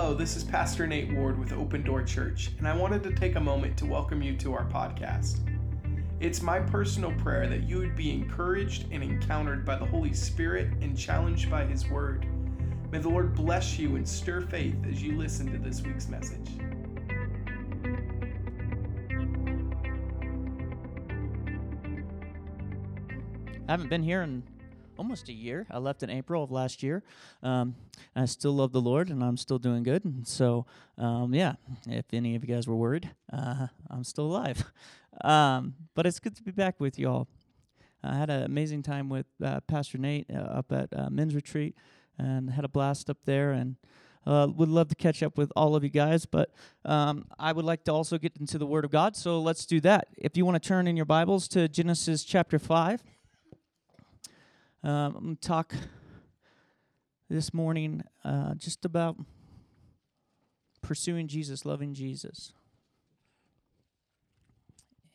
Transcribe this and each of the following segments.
Hello, this is Pastor Nate Ward with Open Door Church, and I wanted to take a moment to welcome you to our podcast. It's my personal prayer that you would be encouraged and encountered by the Holy Spirit and challenged by His Word. May the Lord bless you and stir faith as you listen to this week's message. I haven't been here in almost a year. I left in April of last year. I still love the Lord, and I'm still doing good. And so, if any of you guys were worried, I'm still alive. But it's good to be back with y'all. I had an amazing time with Pastor Nate up at Men's Retreat, and had a blast up there, and would love to catch up with all of you guys. But I would like to also get into the Word of God, so let's do that. If you want to turn in your Bibles to Genesis chapter 5. I'm going to talk this morning just about pursuing Jesus, loving Jesus.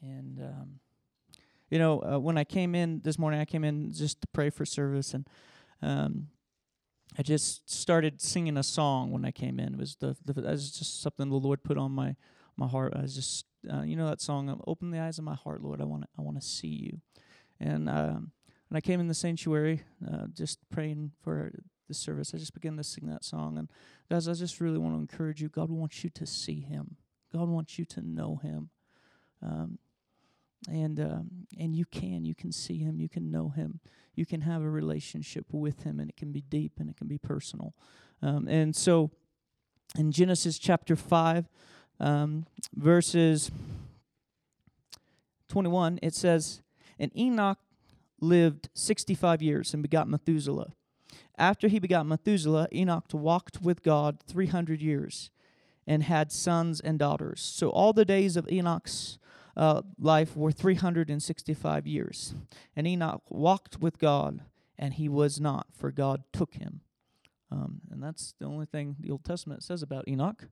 And, when I came in this morning, I came in just to pray for service, and I just started singing a song when I came in. It was that was just something the Lord put on my heart. I was just, that song, "Open the eyes of my heart, Lord, I want to see you." And I came in the sanctuary just praying for the service. I just began to sing that song. And guys, I just really want to encourage you. God wants you to see Him. God wants you to know Him. And you can. You can see Him. You can know Him. You can have a relationship with Him, and it can be deep, and it can be personal. And so in Genesis chapter 5, verses 21, it says, "And Enoch lived 65 years and begot Methuselah. After he begot Methuselah, Enoch walked with God 300 years and had sons and daughters. So all the days of Enoch's life were 365 years. And Enoch walked with God, and he was not, for God took him." And that's the only thing the Old Testament says about Enoch.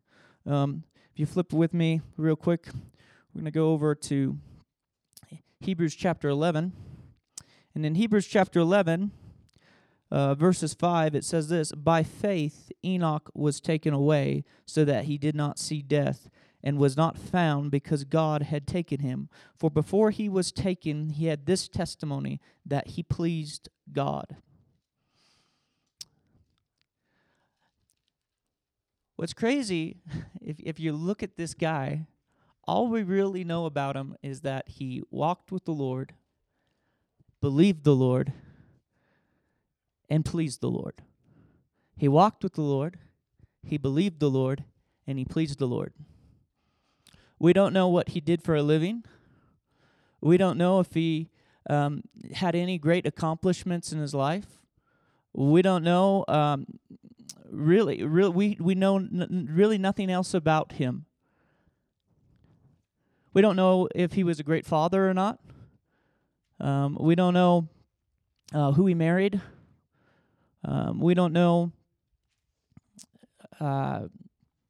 If you flip with me real quick, we're going to go over to Hebrews chapter 11. And in Hebrews chapter 11, verses 5, it says this: "By faith Enoch was taken away so that he did not see death, and was not found because God had taken him. For before he was taken, he had this testimony, that he pleased God." What's crazy, if you look at this guy, all we really know about him is that he walked with the Lord, believed the Lord, and pleased the Lord. He walked with the Lord, he believed the Lord, and he pleased the Lord. We don't know what he did for a living. We don't know if he had any great accomplishments in his life. We don't know, really nothing else about him. We don't know if he was a great father or not. We don't know who he married. We don't know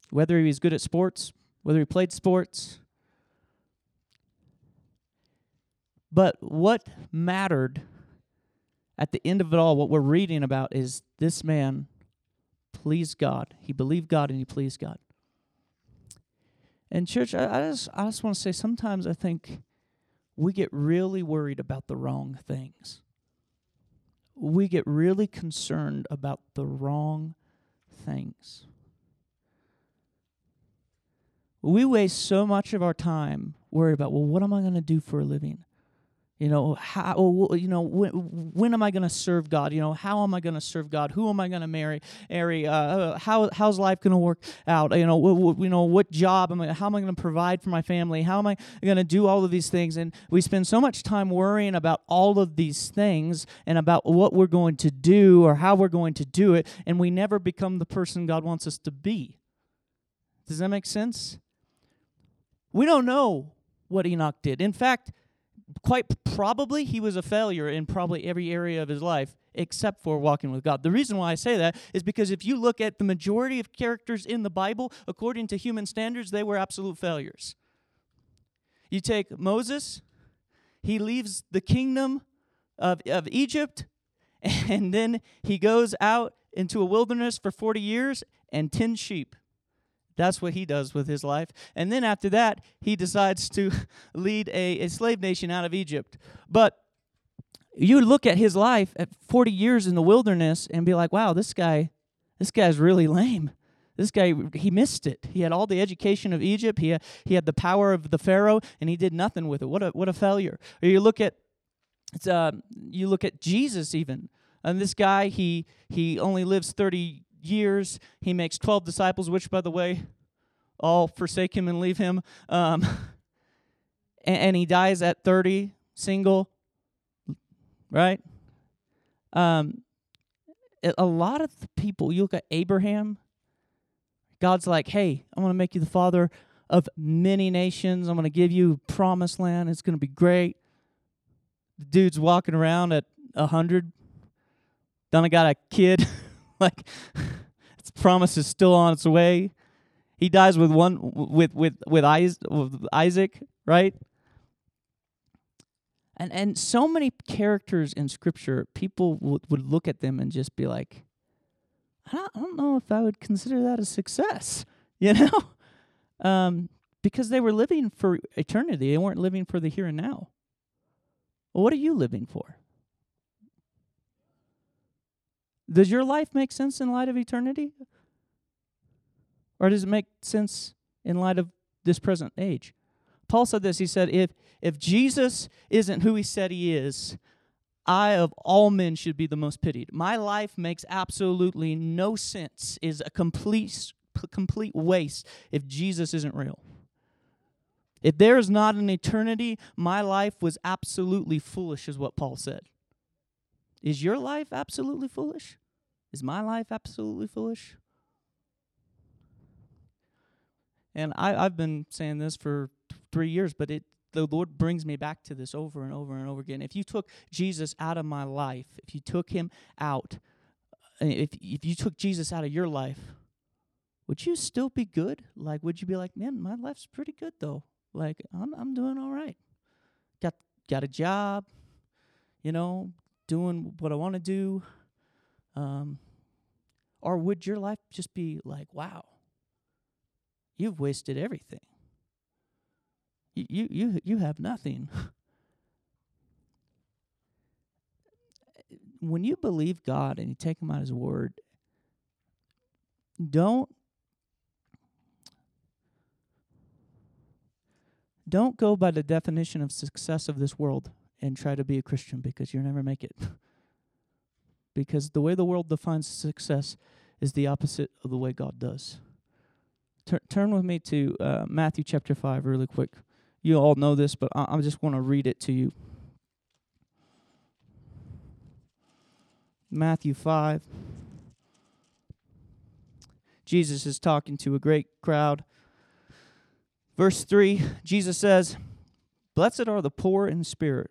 whether he was good at sports, whether he played sports. But what mattered at the end of it all, what we're reading about, is this man pleased God. He believed God, and he pleased God. And church, I just want to say, sometimes I think we get really worried about the wrong things. We get really concerned about the wrong things. We waste so much of our time worried about, well, what am I going to do for a living? When am I going to serve God? How am I going to serve God? Who am I going to marry? How's life going to work out? What job am I? How am I going to provide for my family? How am I going to do all of these things? And we spend so much time worrying about all of these things and about what we're going to do or how we're going to do it, and we never become the person God wants us to be. Does that make sense? We don't know what Enoch did. In fact, quite probably he was a failure in probably every area of his life except for walking with God. The reason why I say that is because if you look at the majority of characters in the Bible, according to human standards, they were absolute failures. You take Moses, he leaves the kingdom of Egypt, and then he goes out into a wilderness for 40 years and 10 sheep. That's what he does with his life. And then after that, he decides to lead a slave nation out of Egypt. But you look at his life at 40 years in the wilderness and be like, wow, this guy's really lame. This guy, he missed it. He had all the education of Egypt. He had the power of the Pharaoh, and he did nothing with it. What a failure. Or you look at Jesus even. And this guy, he only lives 30 years. He makes 12 disciples, which, by the way, all forsake him and leave him. And he dies at 30, single, right? A lot of people, you look at Abraham, God's like, hey, I'm going to make you the father of many nations. I'm going to give you promised land. It's going to be great. The dude's walking around at 100. Done, I got a kid. Like, its promise is still on its way. He dies with Isaac, right? And so many characters in Scripture, people would look at them and just be like, I don't know if I would consider that a success, you know? Because they were living for eternity. They weren't living for the here and now. Well, what are you living for? Does your life make sense in light of eternity? Or does it make sense in light of this present age? Paul said this. He said, if Jesus isn't who he said he is, I of all men should be the most pitied. My life makes absolutely no sense, is a complete waste if Jesus isn't real. If there is not an eternity, my life was absolutely foolish, is what Paul said. Is your life absolutely foolish? Is my life absolutely foolish? And I've been saying this for 3 years, but the Lord brings me back to this over and over and over again. If you took Jesus out of my life, if you took him out, if you took Jesus out of your life, would you still be good? Like, would you be like, man, my life's pretty good though. Like, I'm doing all right. Got a job, you know, doing what I want to do. Or would your life just be like, wow, you've wasted everything. You have nothing. When you believe God and you take him at his word, don't go by the definition of success of this world and try to be a Christian, because you'll never make it. Because the way the world defines success is the opposite of the way God does. Turn with me to Matthew chapter 5 really quick. You all know this, but I just want to read it to you. Matthew 5. Jesus is talking to a great crowd. Verse 3, Jesus says, "Blessed are the poor in spirit,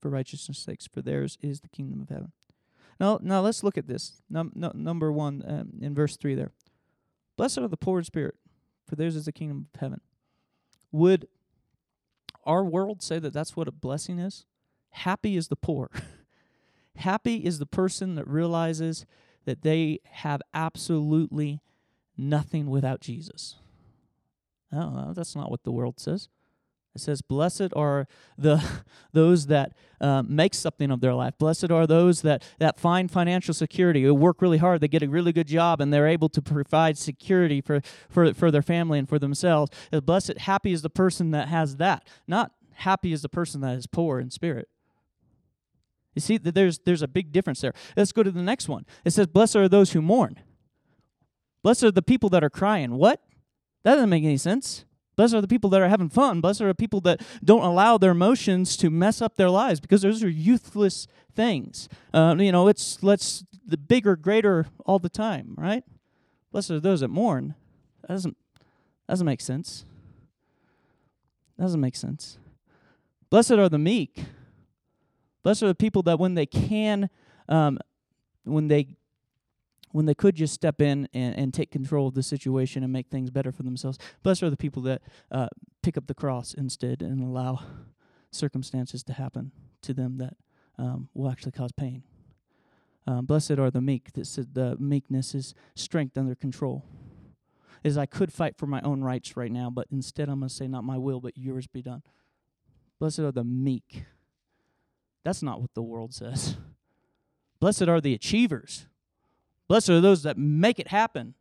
for righteousness' sakes, for theirs is the kingdom of heaven." Now let's look at this. Number one in verse 3 there. Blessed are the poor in spirit, for theirs is the kingdom of heaven. Would our world say that that's what a blessing is? Happy is the poor. Happy is the person that realizes that they have absolutely nothing without Jesus. No, that's not what the world says. It says, blessed are those that make something of their life. Blessed are those that find financial security, who work really hard, they get a really good job, and they're able to provide security for their family and for themselves. Blessed, happy is the person that has that. Not happy is the person that is poor in spirit. You see, there's a big difference there. Let's go to the next one. It says, blessed are those who mourn. Blessed are the people that are crying. What? That doesn't make any sense. Blessed are the people that are having fun. Blessed are the people that don't allow their emotions to mess up their lives, because those are youthless things. It's the bigger, greater all the time, right? Blessed are those that mourn. That doesn't make sense. That doesn't make sense. Blessed are the meek. Blessed are the people that when they can, when they could just step in and take control of the situation and make things better for themselves. Blessed are the people that pick up the cross instead and allow circumstances to happen to them that will actually cause pain. Blessed are the meek. The meekness is strength under control. Is I could fight for my own rights right now, but instead I'm going to say, not my will, but yours be done. Blessed are the meek. That's not what the world says. Blessed are the achievers. Blessed are those that make it happen.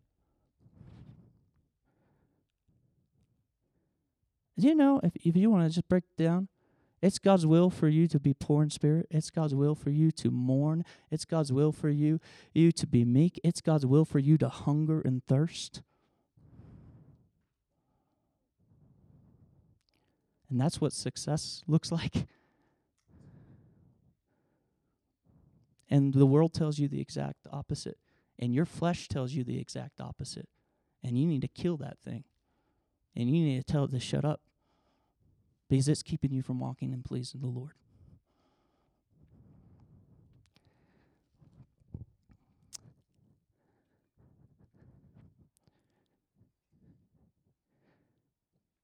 Do you know, if you want to just break it down, it's God's will for you to be poor in spirit. It's God's will for you to mourn. It's God's will for you to be meek. It's God's will for you to hunger and thirst. And that's what success looks like. And the world tells you the exact opposite. And your flesh tells you the exact opposite. And you need to kill that thing. And you need to tell it to shut up. Because it's keeping you from walking and pleasing the Lord.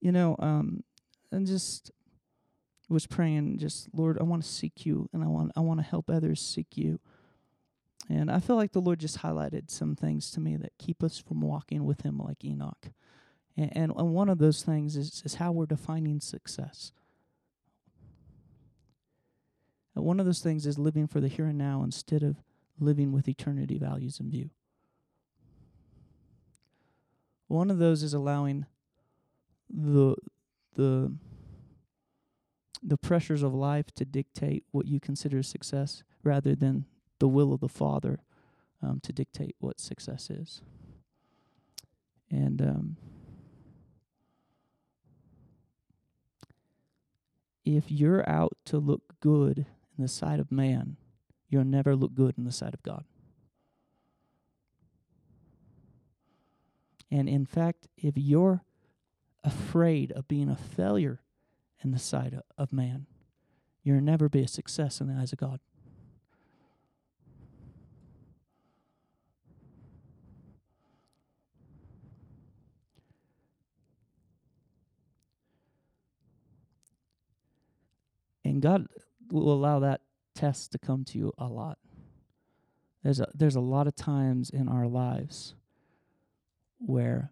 You know, and just was praying, just, Lord, I want to seek you, and I want to help others seek you. And I feel like the Lord just highlighted some things to me that keep us from walking with him like Enoch. And one of those things is how we're defining success. And one of those things is living for the here and now instead of living with eternity values in view. One of those is allowing the pressures of life to dictate what you consider success rather than the will of the Father to dictate what success is. And if you're out to look good in the sight of man, you'll never look good in the sight of God. And in fact, if you're afraid of being a failure in the sight of man, you'll never be a success in the eyes of God. And God will allow that test to come to you a lot. There's a lot of times in our lives where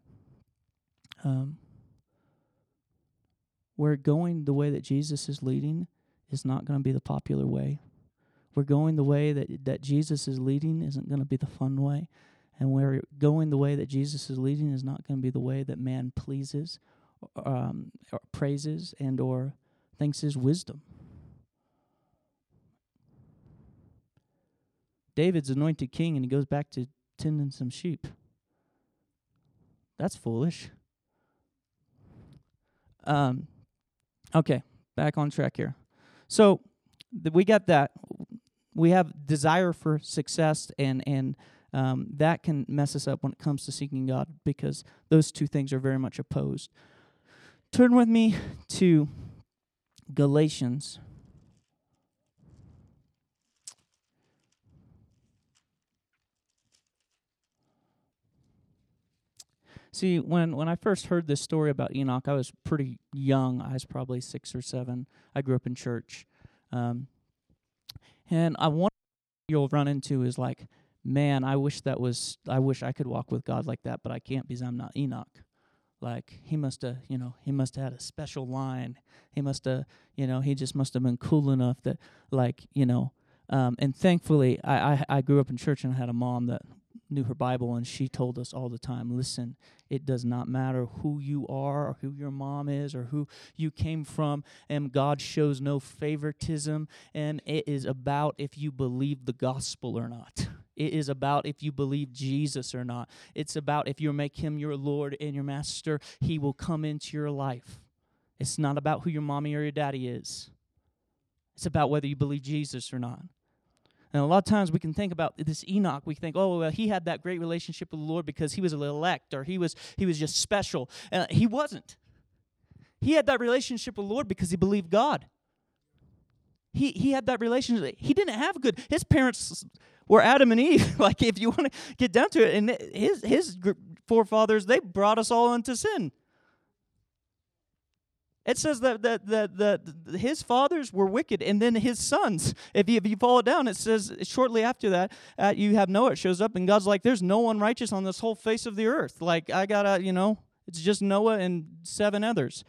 going the way that Jesus is leading is not going to be the popular way. We're going the way that Jesus is leading isn't going to be the fun way. And we're going the way that Jesus is leading is not going to be the way that man pleases, or praises, and or thinks is wisdom. David's anointed king, and he goes back to tending some sheep. That's foolish. Okay, back on track here. So we got that. We have desire for success, and that can mess us up when it comes to seeking God, because those two things are very much opposed. Turn with me to Galatians. See, when I first heard this story about Enoch, I was pretty young. I was probably 6 or 7. I grew up in church. And one thing you'll run into is like, man, I wish I could walk with God like that, but I can't because I'm not Enoch. Like, he must have had a special line. He must have, he just must have been cool enough that, and thankfully, I grew up in church and I had a mom that knew her Bible, and she told us all the time, listen, it does not matter who you are or who your mom is or who you came from, and God shows no favoritism, and it is about if you believe the gospel or not. It is about if you believe Jesus or not. It's about if you make him your Lord and your master, he will come into your life. It's not about who your mommy or your daddy is. It's about whether you believe Jesus or not. And a lot of times we can think about this Enoch. We think, oh, well, he had that great relationship with the Lord because he was elect, or he was just special. He wasn't. He had that relationship with the Lord because he believed God. He had that relationship. He didn't have good. His parents were Adam and Eve. Like, if you want to get down to it, and his forefathers, they brought us all into sin. It says that his fathers were wicked, and then his sons. If you follow down, it says shortly after that, you have Noah shows up, and God's like, "There's no one righteous on this whole face of the earth. Like, I gotta, it's just Noah and 7 others."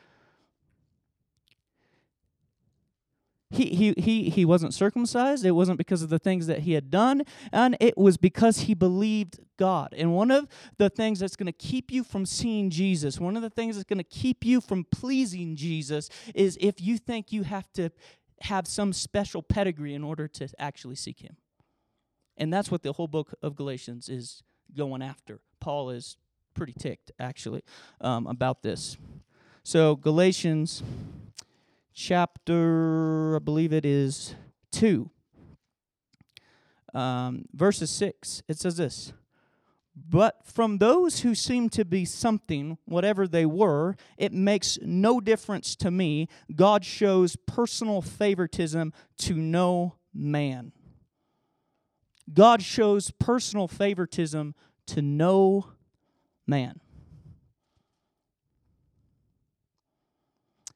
He wasn't circumcised. It wasn't because of the things that he had done, and it was because he believed God. And one of the things that's going to keep you from seeing Jesus, one of the things that's going to keep you from pleasing Jesus, is if you think you have to have some special pedigree in order to actually seek him. And that's what the whole book of Galatians is going after. Paul is pretty ticked, actually, about this. So Galatians... chapter, I believe it is 2, verses 6, it says this: "But from those who seem to be something, whatever they were, it makes no difference to me. God shows personal favoritism to no man." God shows personal favoritism to no man.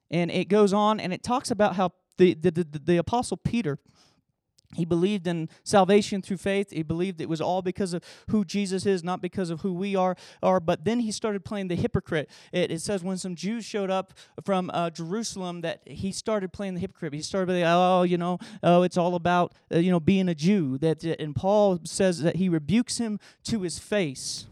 And it goes on, and it talks about how the Apostle Peter, he believed in salvation through faith. He believed it was all because of who Jesus is, not because of who we are. But then he started playing the hypocrite. It says when some Jews showed up from Jerusalem that he started playing the hypocrite. He started being, it's all about, being a Jew. And Paul says that he rebukes him to his face.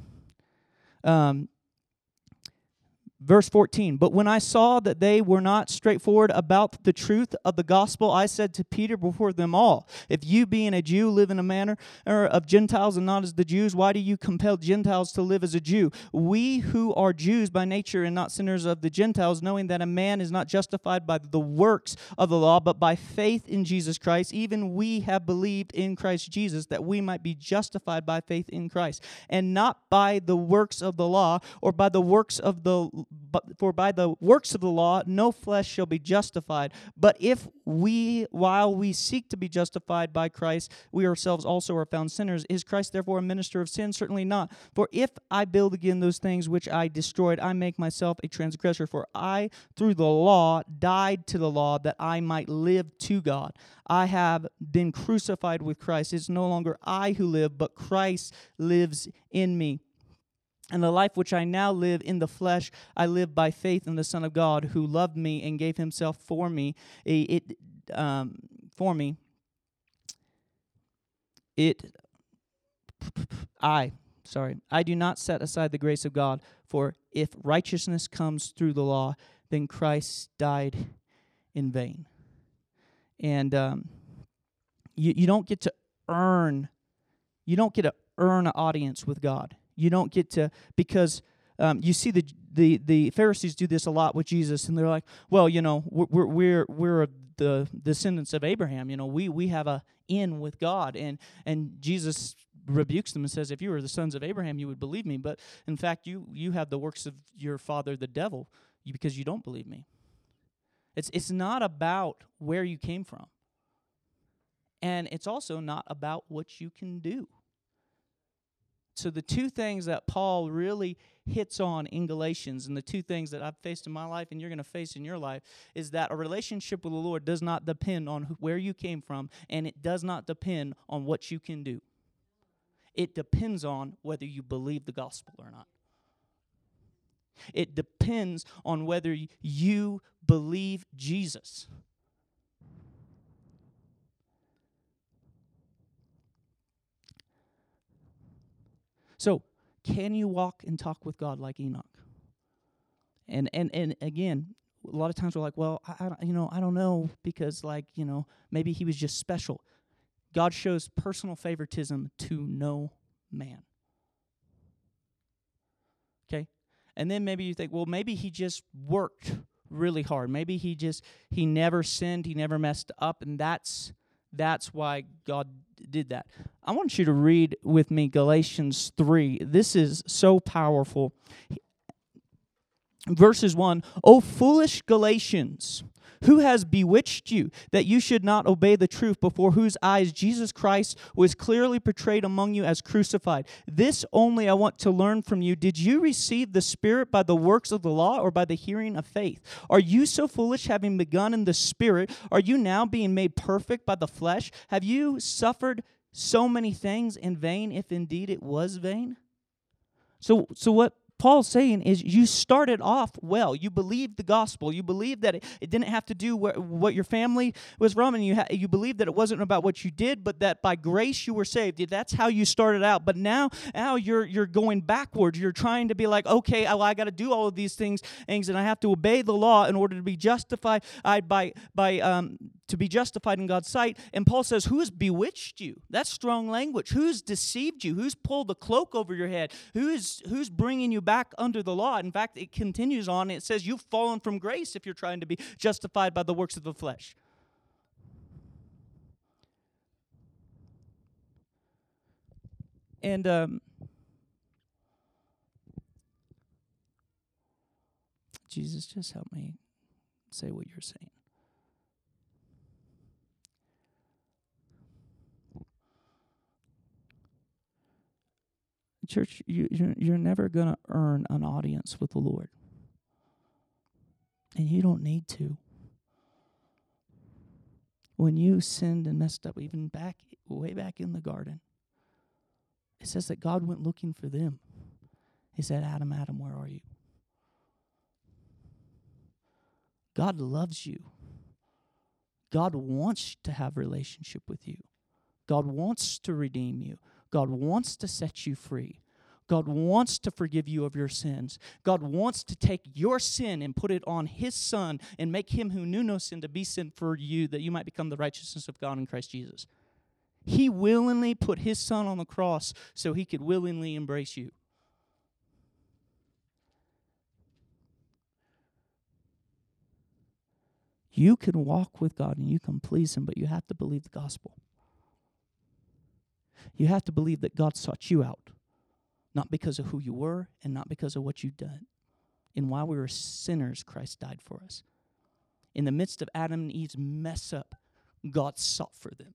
Verse 14, "But when I saw that they were not straightforward about the truth of the gospel, I said to Peter before them all, 'If you, being a Jew, live in a manner of Gentiles and not as the Jews, why do you compel Gentiles to live as a Jew? We who are Jews by nature and not sinners of the Gentiles, knowing that a man is not justified by the works of the law, but by faith in Jesus Christ, even we have believed in Christ Jesus, that we might be justified by faith in Christ, and not by the works of the law, or by the works of the for by the works of the law, no flesh shall be justified. But if we, while we seek to be justified by Christ, we ourselves also are found sinners, is Christ therefore a minister of sin? Certainly not. For if I build again those things which I destroyed, I make myself a transgressor. For I, through the law, died to the law, that I might live to God. I have been crucified with Christ. It's no longer I who live, but Christ lives in me. And the life which I now live in the flesh, I live by faith in the Son of God, who loved me and gave himself for me. I do not set aside the grace of God, for if righteousness comes through the law, then Christ died in vain." And you don't get to earn. You don't get to earn an audience with God. You don't get to, because you see the Pharisees do this a lot with Jesus, and they're like, "Well, we're the descendants of Abraham. We have an in with God." And Jesus rebukes them and says, "If you were the sons of Abraham, you would believe me. But in fact, you have the works of your father, the devil, because you don't believe me." It's not about where you came from, and it's also not about what you can do. So the two things that Paul really hits on in Galatians, and the two things that I've faced in my life and you're going to face in your life, is that a relationship with the Lord does not depend on where you came from, and it does not depend on what you can do. It depends on whether you believe the gospel or not. It depends on whether you believe Jesus. So, can you walk and talk with God like Enoch? And again, a lot of times we're like, "Well, I don't know, because maybe he was just special." God shows personal favoritism to no man. Okay? And then maybe you think, "Well, maybe he just worked really hard. Maybe he never sinned, he never messed up, and that's why God did that." I want you to read with me Galatians 3. This is so powerful. Verses 1, O foolish Galatians, who has bewitched you that you should not obey the truth, before whose eyes Jesus Christ was clearly portrayed among you as crucified? This only I want to learn from you. Did you receive the Spirit by the works of the law or by the hearing of faith? Are you so foolish, having begun in the Spirit? Are you now being made perfect by the flesh? Have you suffered so many things in vain, if indeed it was vain? So what Paul's saying is, you started off well. You believed the gospel. You believed that it didn't have to do what your family was from, and you believed that it wasn't about what you did, but that by grace you were saved. That's how you started out. But now you're going backwards. You're trying to be like, okay, I got to do all of these things, and I have to obey the law in order to be justified to be justified in God's sight. And Paul says, who has bewitched you? That's strong language. Who's deceived you? Who's pulled the cloak over your head? Who's bringing you back under the law? In fact, it continues on. It says, you've fallen from grace if you're trying to be justified by the works of the flesh. And Jesus, just help me say what you're saying. Church, you're never going to earn an audience with the Lord. And you don't need to. When you sinned and messed up, even way back in the garden, it says that God went looking for them. He said, Adam, Adam, where are you? God loves you. God wants to have relationship with you. God wants to redeem you. God wants to set you free. God wants to forgive you of your sins. God wants to take your sin and put it on His Son and make Him who knew no sin to be sin for you, that you might become the righteousness of God in Christ Jesus. He willingly put His Son on the cross so He could willingly embrace you. You can walk with God and you can please Him, but you have to believe the gospel. You have to believe that God sought you out, not because of who you were and not because of what you've done. And while we were sinners, Christ died for us. In the midst of Adam and Eve's mess up, God sought for them.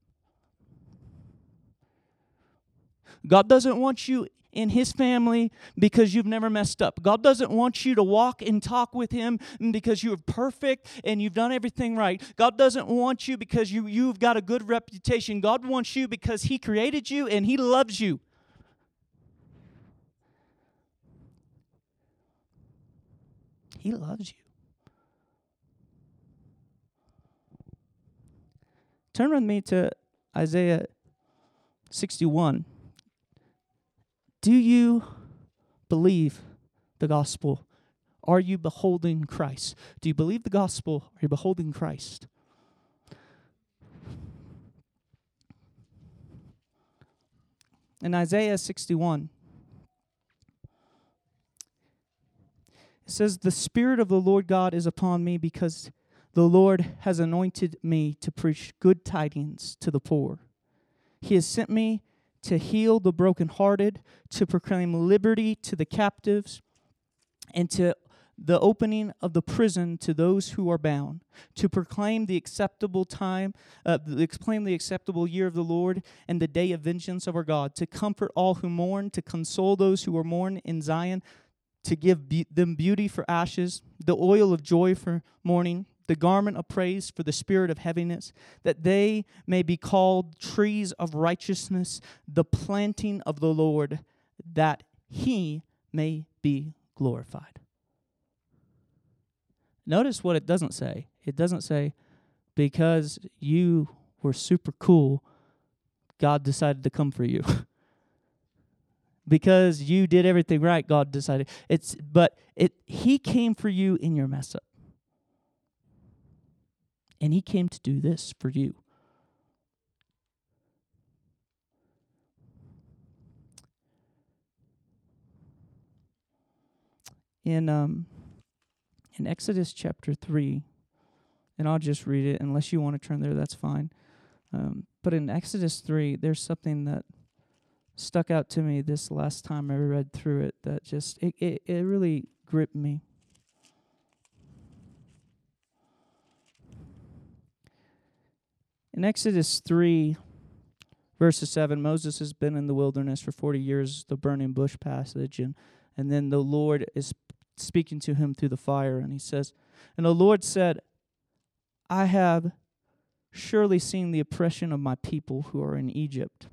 God doesn't want you in His family because you've never messed up. God doesn't want you to walk and talk with Him because you are perfect and you've done everything right. God doesn't want you because you've got a good reputation. God wants you because He created you and He loves you. He loves you. Turn with me to Isaiah 61. Do you believe the gospel? Are you beholding Christ? Do you believe the gospel? Are you beholding Christ? In Isaiah 61, it says, the Spirit of the Lord God is upon me, because the Lord has anointed me to preach good tidings to the poor. He has sent me to heal the brokenhearted, to proclaim liberty to the captives, and to the opening of the prison to those who are bound, to proclaim the acceptable time, proclaim the acceptable year of the Lord and the day of vengeance of our God, to comfort all who mourn, to console those who are mourned in Zion, to give them beauty for ashes, the oil of joy for mourning, the garment of praise for the spirit of heaviness, that they may be called trees of righteousness, the planting of the Lord, that He may be glorified. Notice what it doesn't say. It doesn't say, because you were super cool, God decided to come for you. Because you did everything right, God decided. He came for you in your mess up. And He came to do this for you. In Exodus chapter 3, and I'll just read it. Unless you want to turn there, that's fine. But in Exodus 3, there's something that stuck out to me this last time I read through it that just, it really gripped me. In Exodus 3, verses 7, Moses has been in the wilderness for 40 years, the burning bush passage, and then the Lord is speaking to him through the fire, and he says, "And the Lord said, I have surely seen the oppression of my people who are in Egypt,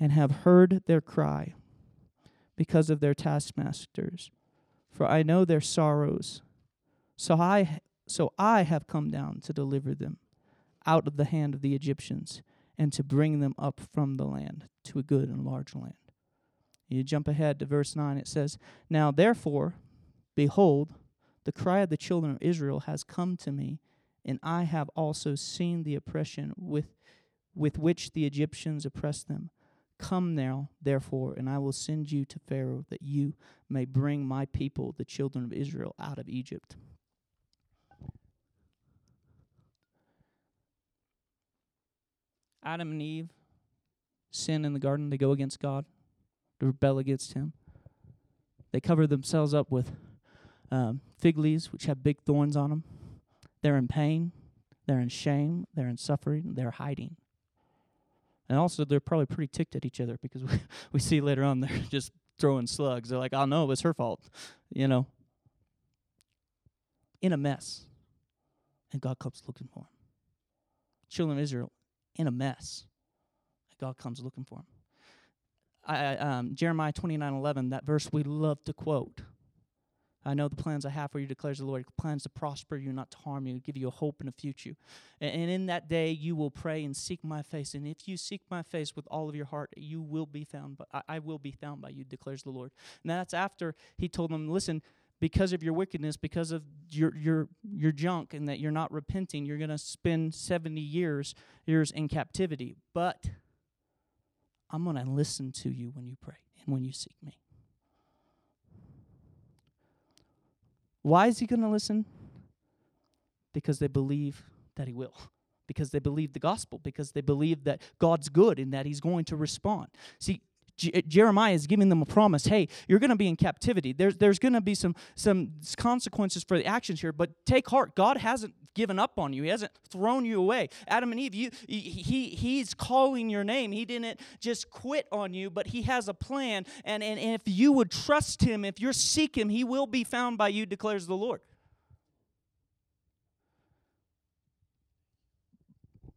and have heard their cry because of their taskmasters, for I know their sorrows. So I have come down to deliver them out of the hand of the Egyptians, and to bring them up from the land to a good and large land." You jump ahead to verse 9, it says, "Now therefore, behold, the cry of the children of Israel has come to me, and I have also seen the oppression with which the Egyptians oppress them. Come now, therefore, and I will send you to Pharaoh, that you may bring my people, the children of Israel, out of Egypt." Adam and Eve sin in the garden. They go against God. They rebel against him. They cover themselves up with fig leaves, which have big thorns on them. They're in pain. They're in shame. They're in suffering. They're hiding. And also, they're probably pretty ticked at each other, because we see later on they're just throwing slugs. They're like, "Oh, no, it was her fault," you know. In a mess. And God comes looking for them. Children of Israel, in a mess. And God comes looking for them. Jeremiah 29:11, that verse we love to quote. "I know the plans I have for you, declares the Lord, plans to prosper you, not to harm you, give you a hope and a future. And in that day you will pray and seek my face. And if you seek my face with all of your heart, you will be found. I will be found by you, declares the Lord." And that's after he told them, listen, because of your wickedness, because of your junk, and that you're not repenting, you're going to spend 70 years in captivity. But I'm going to listen to you when you pray and when you seek me. Why is he going to listen? Because they believe that he will. Because they believe the gospel. Because they believe that God's good and that he's going to respond. See, Jeremiah is giving them a promise. Hey, you're going to be in captivity. There's going to be some consequences for the actions here. But take heart. God hasn't given up on you. He hasn't thrown you away. Adam and Eve, he's calling your name. He didn't just quit on you, but he has a plan. And if you would trust him, if you seek him, he will be found by you, declares the Lord.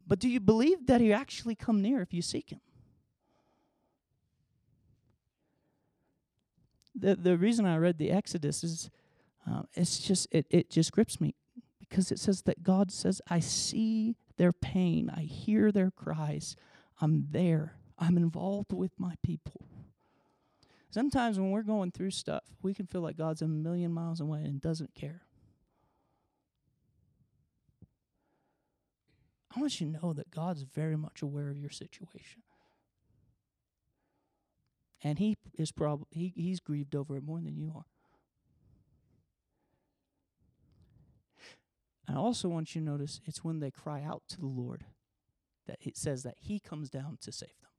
But do you believe that he actually come near if you seek him? The reason I read the Exodus is it just grips me, because it says that God says, "I see their pain, I hear their cries, I'm there, I'm involved with my people." Sometimes when we're going through stuff, we can feel like God's a million miles away and doesn't care. I want you to know that God's very much aware of your situation. And he is he's grieved over it more than you are. I also want you to notice it's when they cry out to the Lord that it says that he comes down to save them.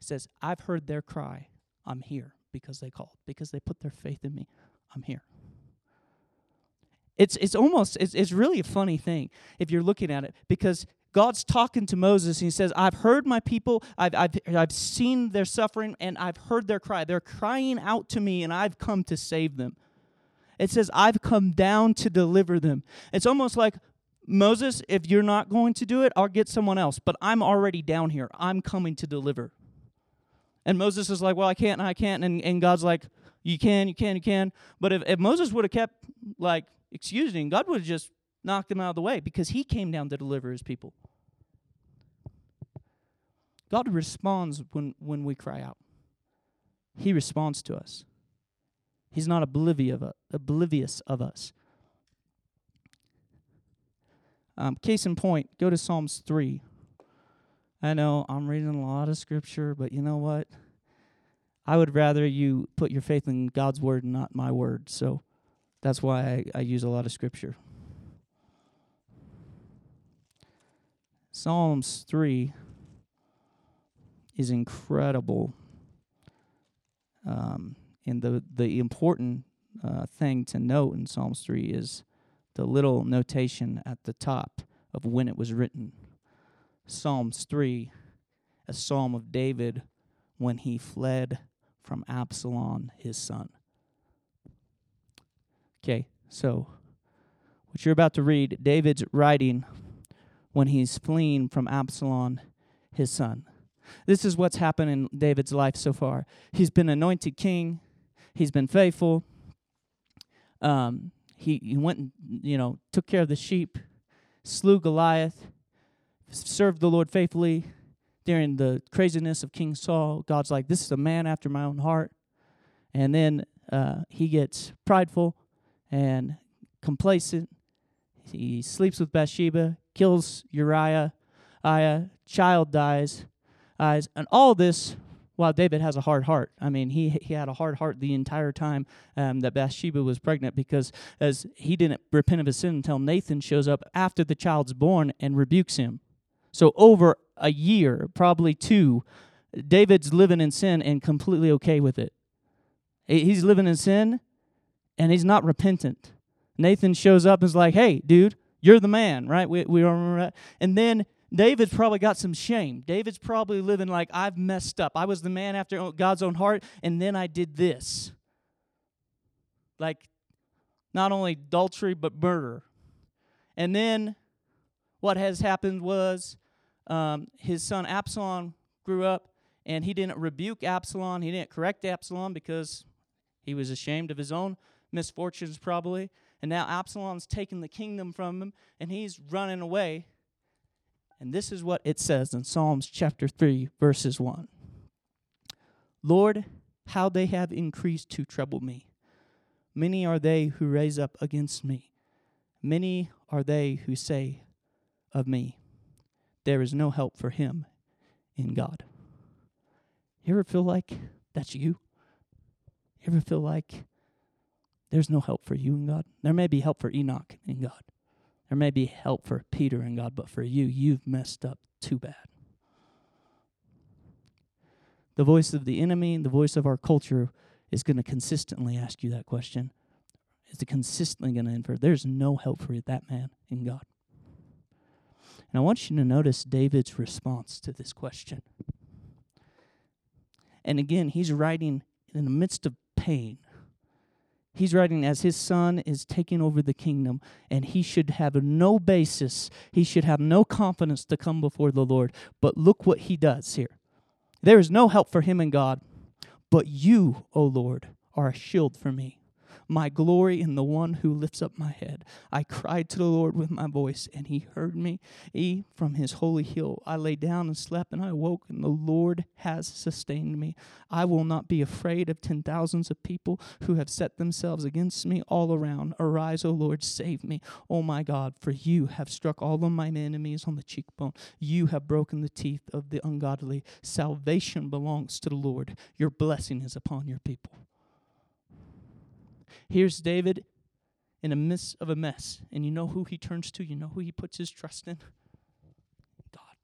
It says, "I've heard their cry. I'm here because they called, because they put their faith in me. I'm here." It's really a funny thing if you're looking at it, because God's talking to Moses, and he says, "I've heard my people, I've seen their suffering, and I've heard their cry. They're crying out to me, and I've come to save them." It says, "I've come down to deliver them." It's almost like, "Moses, if you're not going to do it, I'll get someone else, but I'm already down here. I'm coming to deliver." And Moses is like, "Well, I can't. And God's like, you can. But if Moses would have kept, like, excusing, God would have just knocked him out of the way, because he came down to deliver his people. God responds when we cry out. He responds to us. He's not oblivious of us. Case in point, go to Psalms 3. I know I'm reading a lot of Scripture, but you know what? I would rather you put your faith in God's Word and not my word. So that's why I use a lot of Scripture. Psalms 3 is incredible, and the important thing to note in Psalms 3 is the little notation at the top of when it was written. Psalms 3, a psalm of David when he fled from Absalom, his son. Okay, so what you're about to read, David's writing when he's fleeing from Absalom, his son. This is what's happened in David's life so far. He's been anointed king. He's been faithful. He went and, took care of the sheep, slew Goliath, served the Lord faithfully during the craziness of King Saul. God's like, this is a man after my own heart. And then he gets prideful and complacent. He sleeps with Bathsheba, kills Uriah, child dies. And all this while David has a hard heart. I mean, he had a hard heart the entire time that Bathsheba was pregnant, because as he didn't repent of his sin until Nathan shows up after the child's born and rebukes him. So over a year, probably two, David's living in sin and completely okay with it. He's living in sin, and he's not repentant. Nathan shows up and is like, hey, dude, you're the man, right? We remember that. And then David's probably got some shame. David's probably living like, I've messed up. I was the man after God's own heart, and then I did this. Like, not only adultery, but murder. And then what has happened was his son Absalom grew up, and he didn't rebuke Absalom. He didn't correct Absalom because he was ashamed of his own misfortunes probably. And now Absalom's taken the kingdom from him, and he's running away. And this is what it says in Psalms chapter 3, verses 1. Lord, how they have increased to trouble me. Many are they who raise up against me. Many are they who say of me, there is no help for him in God. You ever feel like that's you? You ever feel like there's no help for you in God? There may be help for Enoch in God. There may be help for Peter and God, but for you, you've messed up too bad. The voice of the enemy, the voice of our culture, is going to consistently ask you that question. It's consistently going to infer, there's no help for that man in God. And I want you to notice David's response to this question. And again, he's writing in the midst of pain. He's writing as his son is taking over the kingdom, and he should have no basis. He should have no confidence to come before the Lord. But look what he does here. There is no help for him in God, but you, O Lord, are a shield for me, my glory in the one who lifts up my head. I cried to the Lord with my voice, and he heard me from his holy hill. I lay down and slept, and I awoke, and the Lord has sustained me. I will not be afraid of 10,000s of people who have set themselves against me all around. Arise, O Lord, save me, O my God, for you have struck all of mine enemies on the cheekbone. You have broken the teeth of the ungodly. Salvation belongs to the Lord. Your blessing is upon your people. Here's David in the midst of a mess, and you know who he turns to, you know who he puts his trust in? God.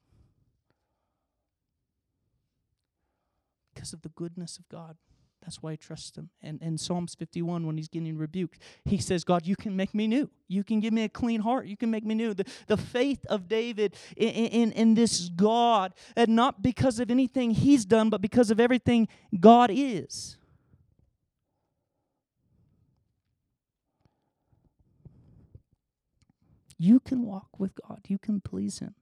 Because of the goodness of God, that's why I trust him. And in Psalms 51, when he's getting rebuked, he says, God, you can make me new. You can give me a clean heart. You can make me new. The faith of David in this God, and not because of anything he's done, but because of everything God is. You can walk with God. You can please him.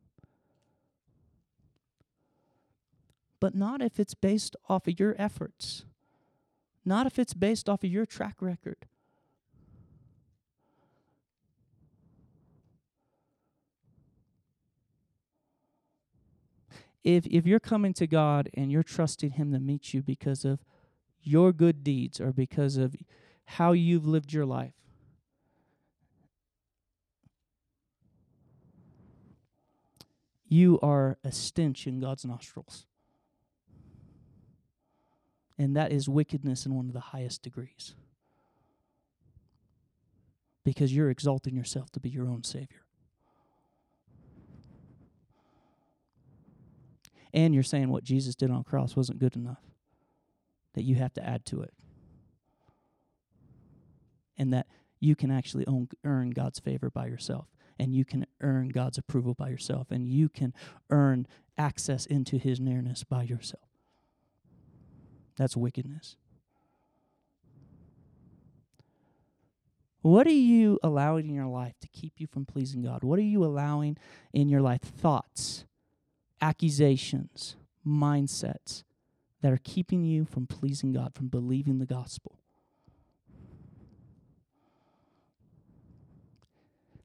But not if it's based off of your efforts. Not if it's based off of your track record. If you're coming to God and you're trusting him to meet you because of your good deeds or because of how you've lived your life, you are a stench in God's nostrils. And that is wickedness in one of the highest degrees. Because you're exalting yourself to be your own savior. And you're saying what Jesus did on the cross wasn't good enough. That you have to add to it. And that you can actually earn God's favor by yourself. and you can earn God's approval by yourself, and you can earn access into his nearness by yourself. That's wickedness. What are you allowing in your life to keep you from pleasing God? What are you allowing in your life? Thoughts, accusations, mindsets that are keeping you from pleasing God, from believing the gospel.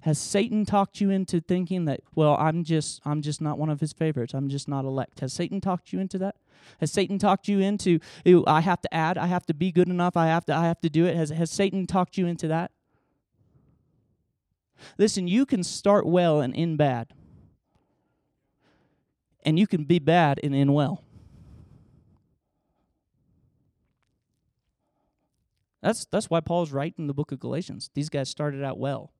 Has Satan talked you into thinking that, well, I'm just not one of his favorites. I'm just not elect. Has Satan talked you into that? Has Satan talked you into, I have to add, I have to be good enough, I have to do it? Has Satan talked you into that? Listen, you can start well and end bad. And you can be bad and end well. That's why Paul's right in the book of Galatians. These guys started out well.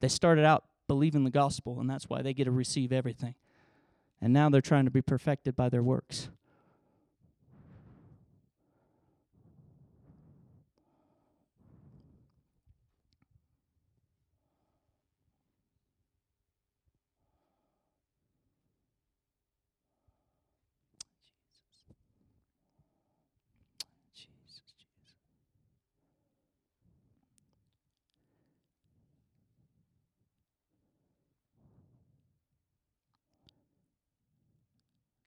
They started out believing the gospel, and that's why they get to receive everything. And now they're trying to be perfected by their works.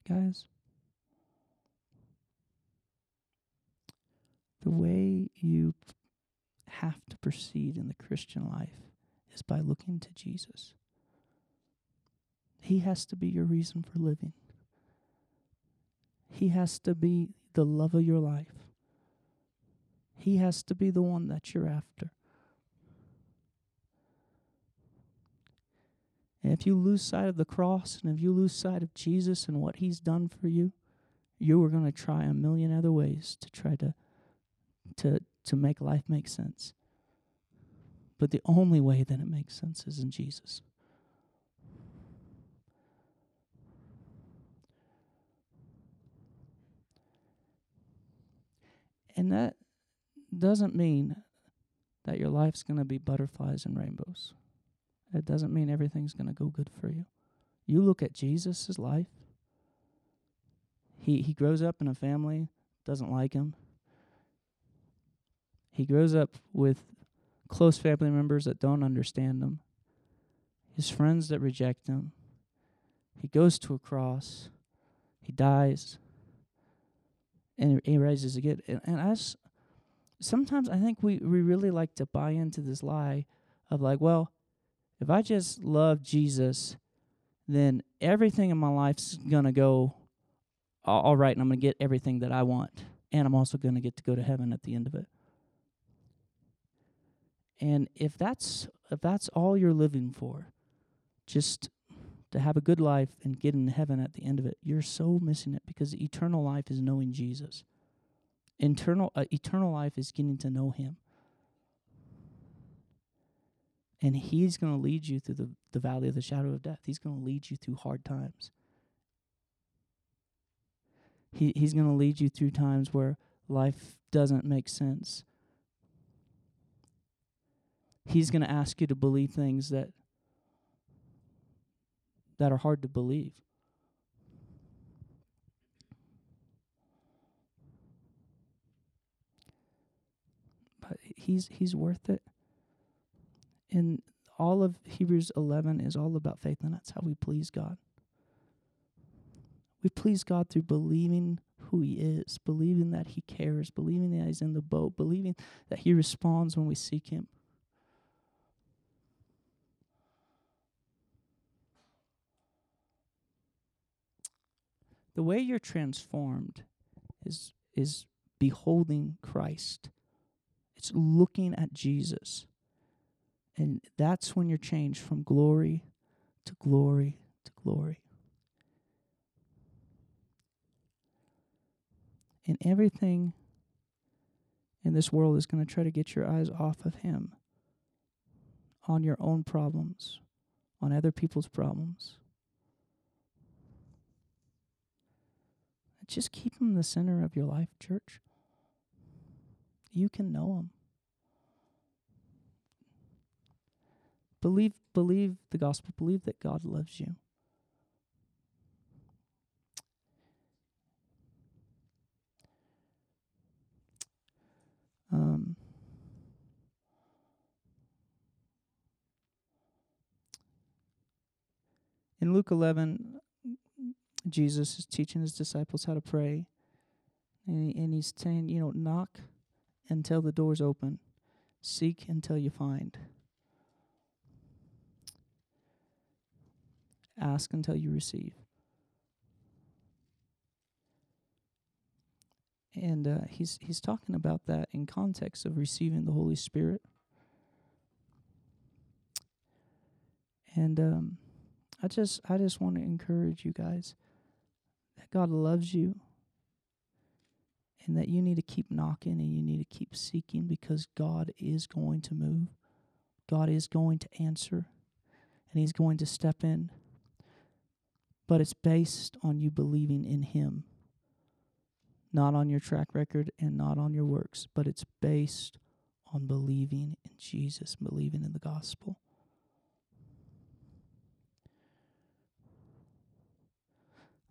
Guys, the way you have to proceed in the Christian life is by looking to Jesus. He has to be your reason for living. He has to be the love of your life. He has to be the one that you're after. And if you lose sight of the cross, and if you lose sight of Jesus and what he's done for you, you are going to try a million other ways to try to make life make sense. But the only way that it makes sense is in Jesus. And that doesn't mean that your life's going to be butterflies and rainbows. That doesn't mean everything's going to go good for you. You look at Jesus' life. He grows up in a family doesn't like him. He grows up with close family members that don't understand him. His friends that reject him. He goes to a cross. He dies. And he rises again. And sometimes I think we really like to buy into this lie of like, well, if I just love Jesus, then everything in my life's going to go all right, and I'm going to get everything that I want, and I'm also going to get to go to heaven at the end of it. And if that's all you're living for, just to have a good life and get into heaven at the end of it, you're so missing it, because eternal life is knowing Jesus. Eternal life is getting to know him. And he's going to lead you through the valley of the shadow of death. He's going to lead you through hard times. He's going to lead you through times where life doesn't make sense. He's going to ask you to believe things that are hard to believe. But he's worth it. And all of Hebrews 11 is all about faith, and that's how we please God. We please God through believing who he is, believing that he cares, believing that he's in the boat, believing that he responds when we seek him. The way you're transformed is beholding Christ. It's looking at Jesus. And that's when you're changed from glory to glory to glory. And everything in this world is going to try to get your eyes off of him, on your own problems, on other people's problems. Just keep him the center of your life, church. You can know him. Believe the gospel. Believe that God loves you. In Luke 11, Jesus is teaching his disciples how to pray. And he's saying, you know, knock until the door's open. Seek until you find. Ask until you receive. And he's talking about that in context of receiving the Holy Spirit. And I just want to encourage you guys that God loves you and that you need to keep knocking and you need to keep seeking, because God is going to move. God is going to answer, and he's going to step in. But it's based on you believing in him, not on your track record and not on your works, but it's based on believing in Jesus, believing in the gospel.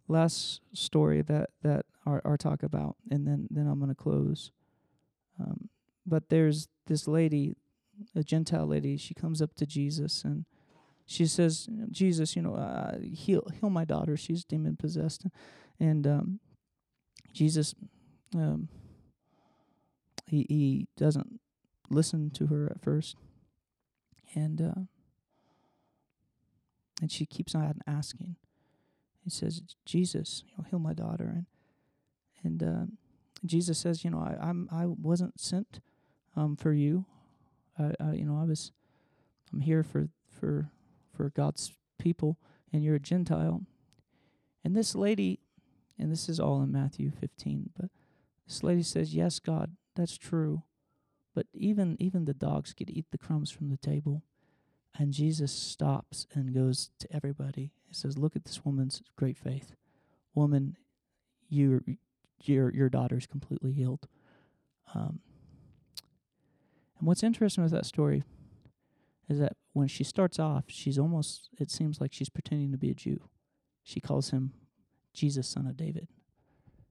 Last story that our talk about, and then I'm going to close. But there's this lady, a Gentile lady. She comes up to Jesus and she says, "Jesus, you know, heal my daughter. She's demon possessed." And Jesus, he doesn't listen to her at first, and she keeps on asking. He says, "Jesus, you know, heal my daughter." And Jesus says, "You know, I wasn't sent for you. I'm here for God's people, and you're a Gentile." And this lady, and this is all in Matthew 15, but this lady says, "Yes, God, that's true, but even the dogs could eat the crumbs from the table." And Jesus stops and goes to everybody. He says, "Look at this woman's great faith. Woman, your daughter's completely healed." And what's interesting with that story is that when she starts off, it seems like she's pretending to be a Jew. She calls him Jesus, son of David.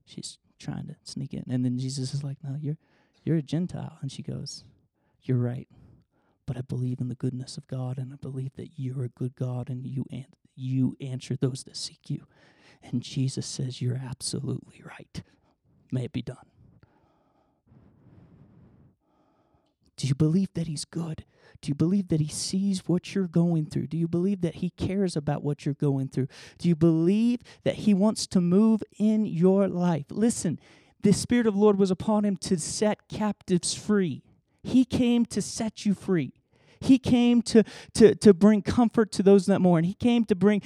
She's trying to sneak in. And then Jesus is like, "No, you're a Gentile." And she goes, "You're right. But I believe in the goodness of God, and I believe that you're a good God, and you answer those that seek you." And Jesus says, "You're absolutely right. May it be done." Do you believe that he's good? Do you believe that he sees what you're going through? Do you believe that he cares about what you're going through? Do you believe that he wants to move in your life? Listen, the Spirit of the Lord was upon him to set captives free. He came to set you free. He came to bring comfort to those that mourn. He came to bring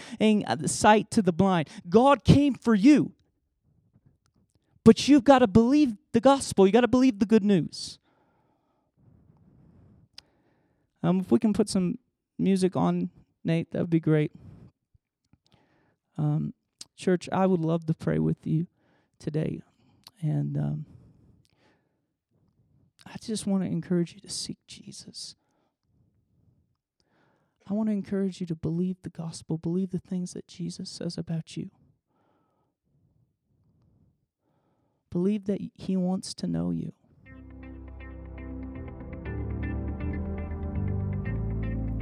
sight to the blind. God came for you. But you've got to believe the gospel. You've got to believe the good news. If we can put some music on, Nate, that would be great. Church, I would love to pray with you today. And I just want to encourage you to seek Jesus. I want to encourage you to believe the gospel, believe the things that Jesus says about you. Believe that he wants to know you.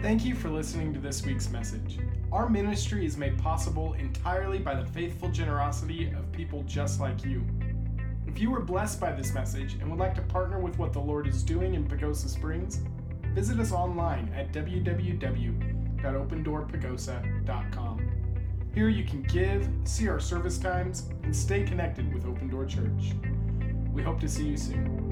Thank you for listening to this week's message. Our ministry is made possible entirely by the faithful generosity of people just like you. If you were blessed by this message and would like to partner with what the Lord is doing in Pagosa Springs, visit us online at www.opendoorpagosa.com. Here you can give, see our service times, and stay connected with Open Door Church. We hope to see you soon.